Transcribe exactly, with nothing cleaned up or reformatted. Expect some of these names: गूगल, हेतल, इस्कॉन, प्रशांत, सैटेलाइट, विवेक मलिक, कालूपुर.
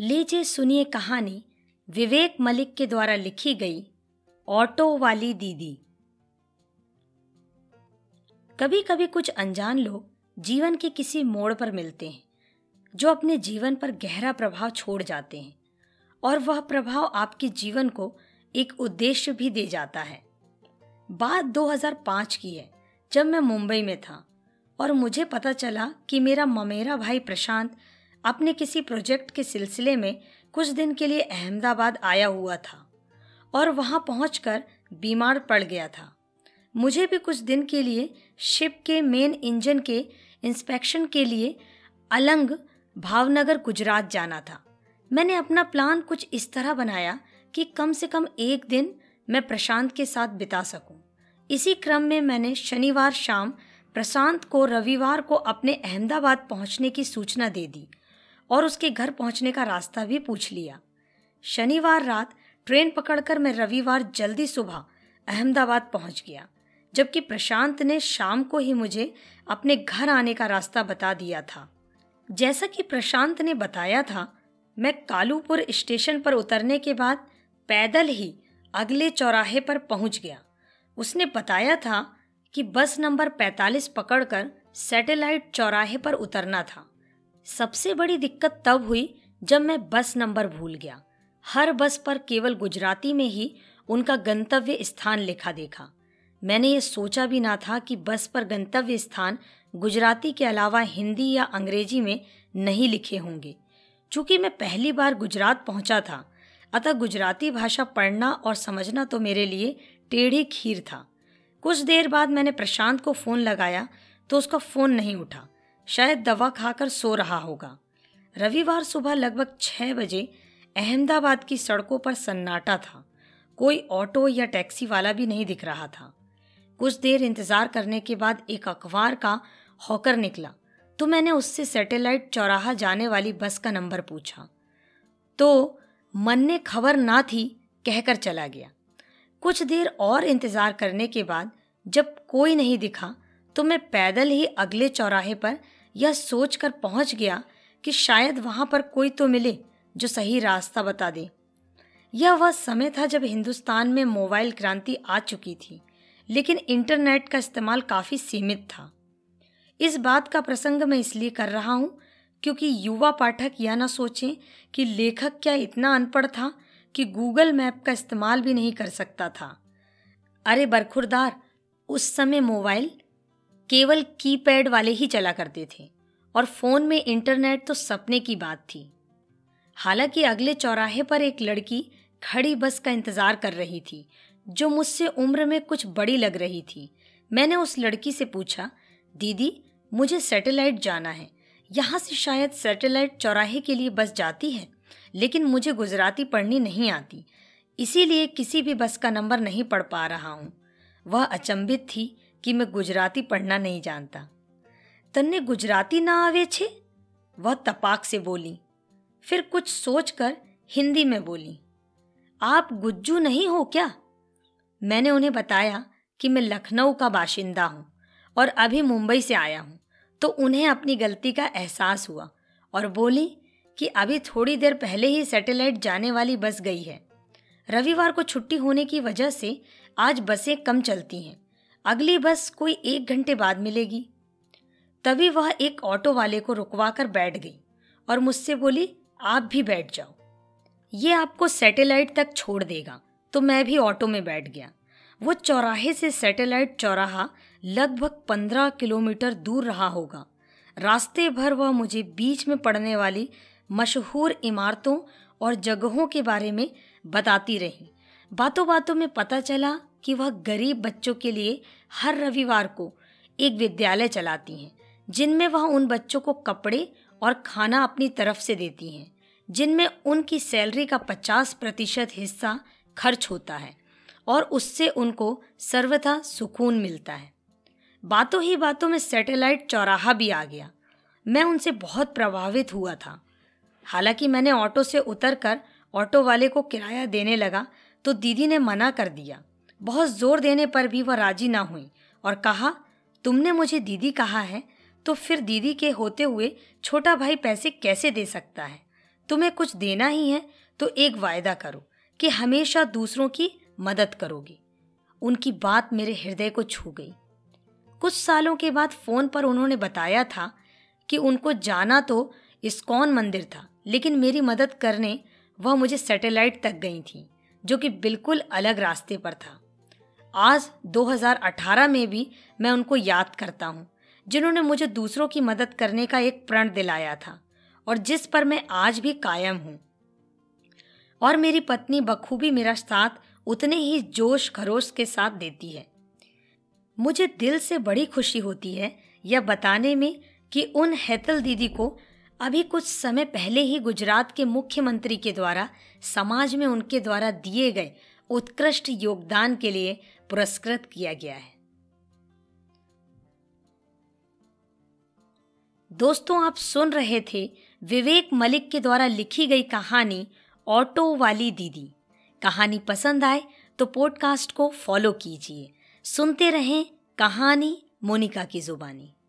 लीजिए सुनिए कहानी विवेक मलिक के द्वारा लिखी गई ऑटो वाली दीदी। कभी कभी कुछ अनजान लोग जीवन के किसी मोड़ पर मिलते हैं जो अपने जीवन पर गहरा प्रभाव छोड़ जाते हैं और वह प्रभाव आपके जीवन को एक उद्देश्य भी दे जाता है। बात दो हज़ार पाँच की है जब मैं मुंबई में था और मुझे पता चला कि मेरा ममेरा भाई प्रशांत अपने किसी प्रोजेक्ट के सिलसिले में कुछ दिन के लिए अहमदाबाद आया हुआ था और वहां पहुंचकर बीमार पड़ गया था। मुझे भी कुछ दिन के लिए शिप के मेन इंजन के इंस्पेक्शन के लिए अलंग भावनगर गुजरात जाना था। मैंने अपना प्लान कुछ इस तरह बनाया कि कम से कम एक दिन मैं प्रशांत के साथ बिता सकूं। इसी क्रम में मैंने शनिवार शाम प्रशांत को रविवार को अपने अहमदाबाद पहुंचने की सूचना दे दी और उसके घर पहुंचने का रास्ता भी पूछ लिया। शनिवार रात ट्रेन पकड़कर मैं रविवार जल्दी सुबह अहमदाबाद पहुंच गया, जबकि प्रशांत ने शाम को ही मुझे अपने घर आने का रास्ता बता दिया था। जैसा कि प्रशांत ने बताया था, मैं कालूपुर स्टेशन पर उतरने के बाद पैदल ही अगले चौराहे पर पहुंच गया। उसने बताया था कि बस नंबर पैंतालीस पकड़कर सैटेलाइट चौराहे पर उतरना था। सबसे बड़ी दिक्कत तब हुई जब मैं बस नंबर भूल गया। हर बस पर केवल गुजराती में ही उनका गंतव्य स्थान लिखा देखा। मैंने ये सोचा भी ना था कि बस पर गंतव्य स्थान गुजराती के अलावा हिंदी या अंग्रेजी में नहीं लिखे होंगे। चूँकि मैं पहली बार गुजरात पहुँचा था, अतः गुजराती भाषा पढ़ना और समझना तो मेरे लिए टेढ़ी खीर था। कुछ देर बाद मैंने प्रशांत को फ़ोन लगाया तो उसका फ़ोन नहीं उठा, शायद दवा खाकर सो रहा होगा। रविवार सुबह लगभग छः बजे अहमदाबाद की सड़कों पर सन्नाटा था। कोई ऑटो या टैक्सी वाला भी नहीं दिख रहा था। कुछ देर इंतज़ार करने के बाद एक अखबार का हॉकर निकला तो मैंने उससे सैटेलाइट चौराहा जाने वाली बस का नंबर पूछा तो मन ने खबर ना थी कहकर चला गया। कुछ देर और इंतज़ार करने के बाद जब कोई नहीं दिखा तो मैं पैदल ही अगले चौराहे पर यह सोच कर पहुँच गया कि शायद वहाँ पर कोई तो मिले जो सही रास्ता बता दे। यह वह समय था जब हिंदुस्तान में मोबाइल क्रांति आ चुकी थी, लेकिन इंटरनेट का इस्तेमाल काफ़ी सीमित था। इस बात का प्रसंग मैं इसलिए कर रहा हूँ क्योंकि युवा पाठक यह ना सोचें कि लेखक क्या इतना अनपढ़ था कि गूगल मैप का इस्तेमाल भी नहीं कर सकता था। अरे बरखुरदार, उस समय मोबाइल केवल कीपैड वाले ही चला करते थे और फ़ोन में इंटरनेट तो सपने की बात थी। हालांकि अगले चौराहे पर एक लड़की खड़ी बस का इंतज़ार कर रही थी जो मुझसे उम्र में कुछ बड़ी लग रही थी। मैंने उस लड़की से पूछा, दीदी मुझे सैटेलाइट जाना है, यहाँ से शायद सैटेलाइट चौराहे के लिए बस जाती है, लेकिन मुझे गुजराती पढ़नी नहीं आती, इसीलिए किसी भी बस का नंबर नहीं पढ़ पा रहा हूँ। वह अचंभित थी कि मैं गुजराती पढ़ना नहीं जानता। तन्ने गुजराती ना आवे छे, वह तपाक से बोली। फिर कुछ सोचकर हिंदी में बोली, आप गुज्जू नहीं हो क्या? मैंने उन्हें बताया कि मैं लखनऊ का बाशिंदा हूँ और अभी मुंबई से आया हूँ, तो उन्हें अपनी गलती का एहसास हुआ और बोली कि अभी थोड़ी देर पहले ही सैटेलाइट जाने वाली बस गई है। रविवार को छुट्टी होने की वजह से आज बसें कम चलती हैं, अगली बस कोई एक घंटे बाद मिलेगी। तभी वह एक ऑटो वाले को रुकवा कर बैठ गई और मुझसे बोली, आप भी बैठ जाओ, ये आपको सैटेलाइट तक छोड़ देगा। तो मैं भी ऑटो में बैठ गया। वो चौराहे से सैटेलाइट चौराहा लगभग पंद्रह किलोमीटर दूर रहा होगा। रास्ते भर वह मुझे बीच में पड़ने वाली मशहूर इमारतों और जगहों के बारे में बताती रही। बातों बातों में पता चला कि वह गरीब बच्चों के लिए हर रविवार को एक विद्यालय चलाती हैं, जिनमें वह उन बच्चों को कपड़े और खाना अपनी तरफ से देती हैं, जिनमें उनकी सैलरी का पचास प्रतिशत हिस्सा खर्च होता है और उससे उनको सर्वथा सुकून मिलता है। बातों ही बातों में सैटेलाइट चौराहा भी आ गया। मैं उनसे बहुत प्रभावित हुआ था। हालांकि मैंने ऑटो से उतरकर ऑटो वाले को किराया देने लगा तो दीदी ने मना कर दिया। बहुत ज़ोर देने पर भी वह राजी ना हुई और कहा, तुमने मुझे दीदी कहा है तो फिर दीदी के होते हुए छोटा भाई पैसे कैसे दे सकता है? तुम्हें कुछ देना ही है तो एक वायदा करो कि हमेशा दूसरों की मदद करोगी। उनकी बात मेरे हृदय को छू गई। कुछ सालों के बाद फ़ोन पर उन्होंने बताया था कि उनको जाना तो इस्कॉन मंदिर था, लेकिन मेरी मदद करने वह मुझे सैटेलाइट तक गई थी, जो कि बिल्कुल अलग रास्ते पर था। आज दो हज़ार अठारह में भी मैं उनको याद करता हूँ, जिन्होंने मुझे दूसरों की मदद करने का एक प्रण दिलाया था और जिस पर मैं आज भी कायम हूँ। और मेरी पत्नी बखूबी मेरा साथ उतने ही जोश खरोश के साथ देती है। मुझे दिल से बड़ी खुशी होती है यह बताने में कि उन हेतल दीदी को अभी कुछ समय पहले ही गुजरात के मुख्यमंत्री के द्वारा समाज में उनके द्वारा दिए गए उत्कृष्ट योगदान के लिए पुरस्कृत किया गया है। दोस्तों, आप सुन रहे थे विवेक मलिक के द्वारा लिखी गई कहानी ऑटो वाली दीदी। कहानी पसंद आए तो पॉडकास्ट को फॉलो कीजिए। सुनते रहें कहानी मोनिका की जुबानी।